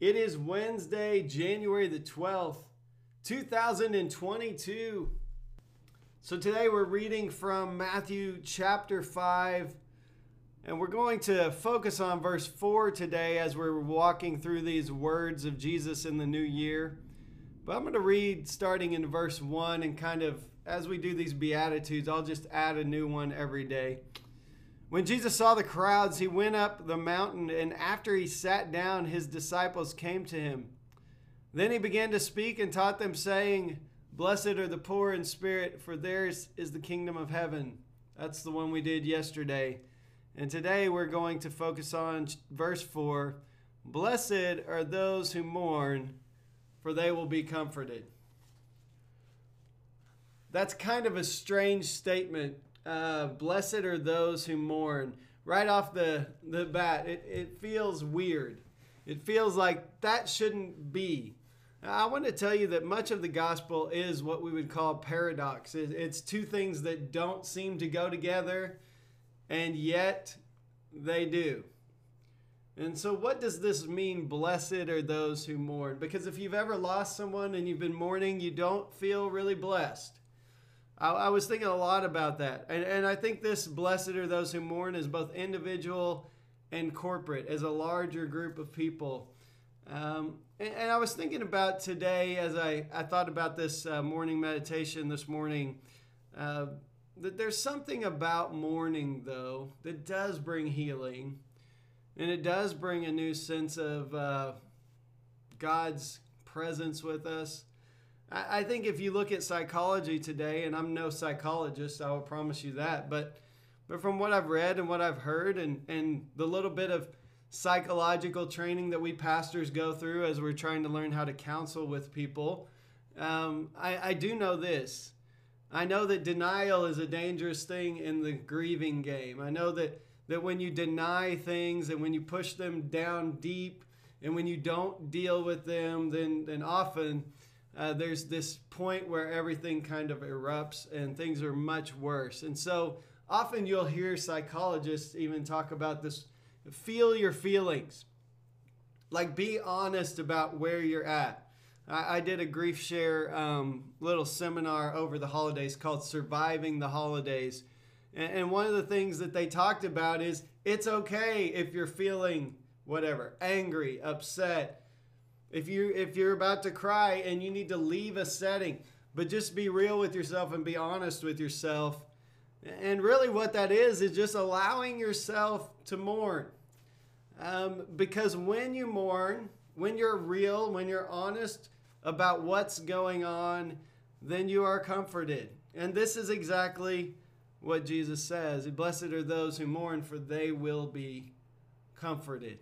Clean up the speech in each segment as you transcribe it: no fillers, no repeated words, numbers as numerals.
It is Wednesday, January the 12th, 2022. So today we're reading from Matthew chapter 5, and we're going to focus on verse 4 today as we're walking through these words of Jesus in the new year. But I'm going to read starting in verse 1, and kind of as we do these Beatitudes, I'll just add a new one every day. When Jesus saw the crowds, he went up the mountain, and after he sat down, his disciples came to him. Then he began to speak and taught them, saying, "Blessed are the poor in spirit, for theirs is the kingdom of heaven." That's the one we did yesterday. And today we're going to focus on verse 4. "Blessed are those who mourn, for they will be comforted." That's kind of a strange statement. Blessed are those who mourn. Right off the bat, it feels weird. It feels like that shouldn't be. I want to tell you that much of the gospel is what we would call paradox. It's two things that don't seem to go together, and yet they do. And so what does this mean, blessed are those who mourn? Because if you've ever lost someone and you've been mourning, you don't feel really blessed. I was thinking a lot about that. And I think this blessed are those who mourn is both individual and corporate, as a larger group of people. And I was thinking about today as I thought about this morning meditation this morning, that there's something about mourning, though, that does bring healing. And it does bring a new sense of God's presence with us. I think if you look at psychology today, and I'm no psychologist, I will promise you that, but from what I've read and what I've heard and the little bit of psychological training that we pastors go through as we're trying to learn how to counsel with people, I do know this. I know that denial is a dangerous thing in the grieving game. I know that when you deny things and when you push them down deep and when you don't deal with them, then often there's this point where everything kind of erupts and things are much worse. And so often you'll hear psychologists even talk about this, feel your feelings. Like, be honest about where you're at. I did a grief share little seminar over the holidays called Surviving the Holidays. And one of the things that they talked about is it's okay if you're feeling whatever, angry, upset. If you're about to cry and you need to leave a setting, but just be real with yourself and be honest with yourself. And really what that is just allowing yourself to mourn. Because when you mourn, when you're real, when you're honest about what's going on, then you are comforted. And this is exactly what Jesus says. Blessed are those who mourn, for they will be comforted.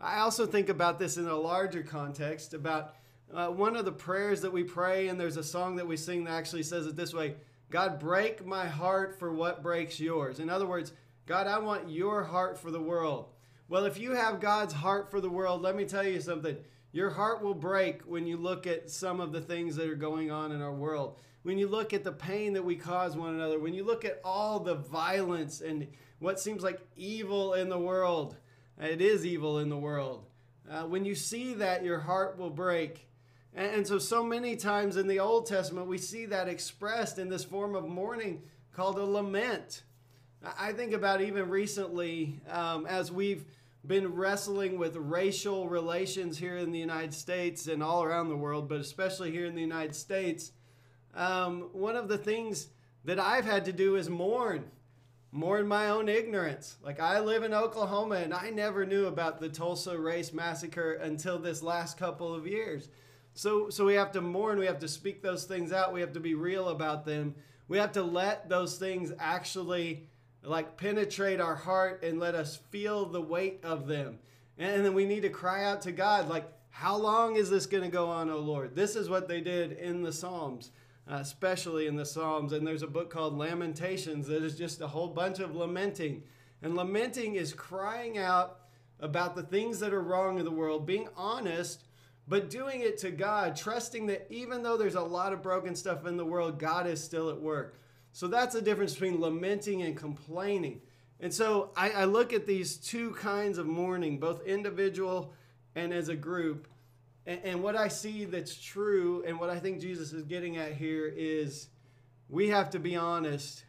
I also think about this in a larger context, about one of the prayers that we pray, and there's a song that we sing that actually says it this way: God, break my heart for what breaks yours. In other words, God, I want your heart for the world. Well, if you have God's heart for the world, let me tell you something. Your heart will break when you look at some of the things that are going on in our world. When you look at the pain that we cause one another, when you look at all the violence and what seems like evil in the world. It is evil in the world. When you see that, your heart will break. And so many times in the Old Testament, we see that expressed in this form of mourning called a lament. I think about even recently, as we've been wrestling with racial relations here in the United States and all around the world, but especially here in the United States, one of the things that I've had to do is mourn. Mourn my own ignorance. Like, I live in Oklahoma and I never knew about the Tulsa race massacre until this last couple of years. So we have to mourn, we have to speak those things out, we have to be real about them. We have to let those things actually like penetrate our heart and let us feel the weight of them. And then we need to cry out to God, like, How long is this going to go on, O Lord? This is what they did in the Psalms, especially in the Psalms. And there's a book called Lamentations that is just a whole bunch of lamenting. And lamenting is crying out about the things that are wrong in the world, being honest, but doing it to God, trusting that even though there's a lot of broken stuff in the world, God is still at work. So that's the difference between lamenting and complaining. And so I look at these two kinds of mourning, both individual and as a group. And what I see that's true and what I think Jesus is getting at here is we have to be honest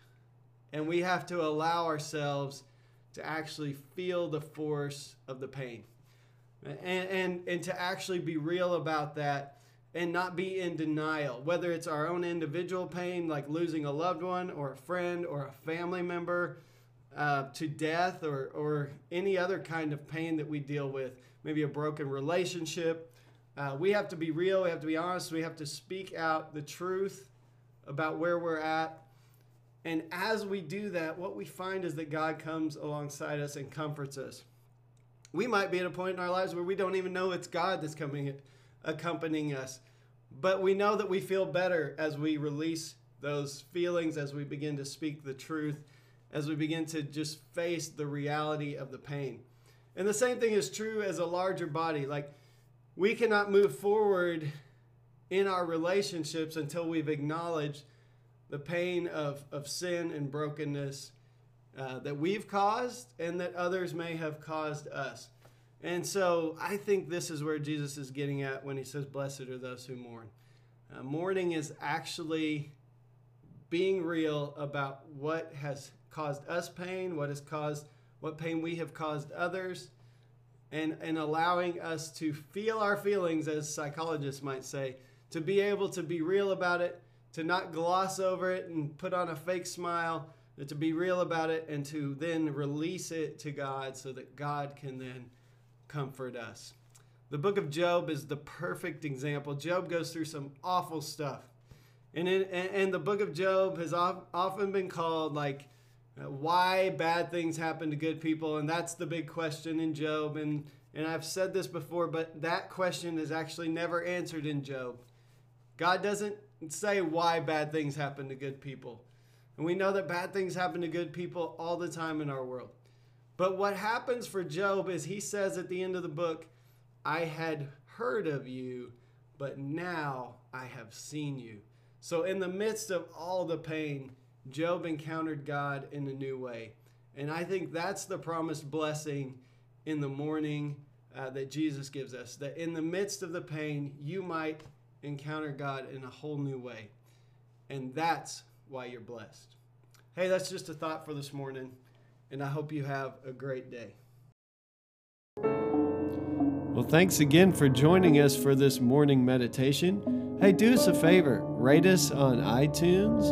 and we have to allow ourselves to actually feel the force of the pain and to actually be real about that and not be in denial, whether it's our own individual pain, like losing a loved one or a friend or a family member to death or any other kind of pain that we deal with, maybe a broken relationship. We have to be real. We have to be honest. We have to speak out the truth about where we're at. And as we do that, what we find is that God comes alongside us and comforts us. We might be at a point in our lives where we don't even know it's God that's accompanying us. But we know that we feel better as we release those feelings, as we begin to speak the truth, as we begin to just face the reality of the pain. And the same thing is true as a larger body. Like, we cannot move forward in our relationships until we've acknowledged the pain of sin and brokenness that we've caused and that others may have caused us. And so I think this is where Jesus is getting at when he says, blessed are those who mourn. Mourning is actually being real about what has caused us pain, what pain we have caused others, and allowing us to feel our feelings, as psychologists might say, to be able to be real about it, to not gloss over it and put on a fake smile, but to be real about it and to then release it to God so that God can then comfort us. The book of Job is the perfect example. Job goes through some awful stuff. And the book of Job has often been called like why bad things happen to good people. And that's the big question in Job. And I've said this before, but that question is actually never answered in Job. God doesn't say why bad things happen to good people. And we know that bad things happen to good people all the time in our world. But what happens for Job is he says at the end of the book, I had heard of you, but now I have seen you. So in the midst of all the pain, Job encountered God in a new way. And I think that's the promised blessing in the morning that Jesus gives us, that in the midst of the pain, you might encounter God in a whole new way. And that's why you're blessed. Hey, that's just a thought for this morning, and I hope you have a great day. Well, thanks again for joining us for this morning meditation. Hey, do us a favor, rate us on iTunes,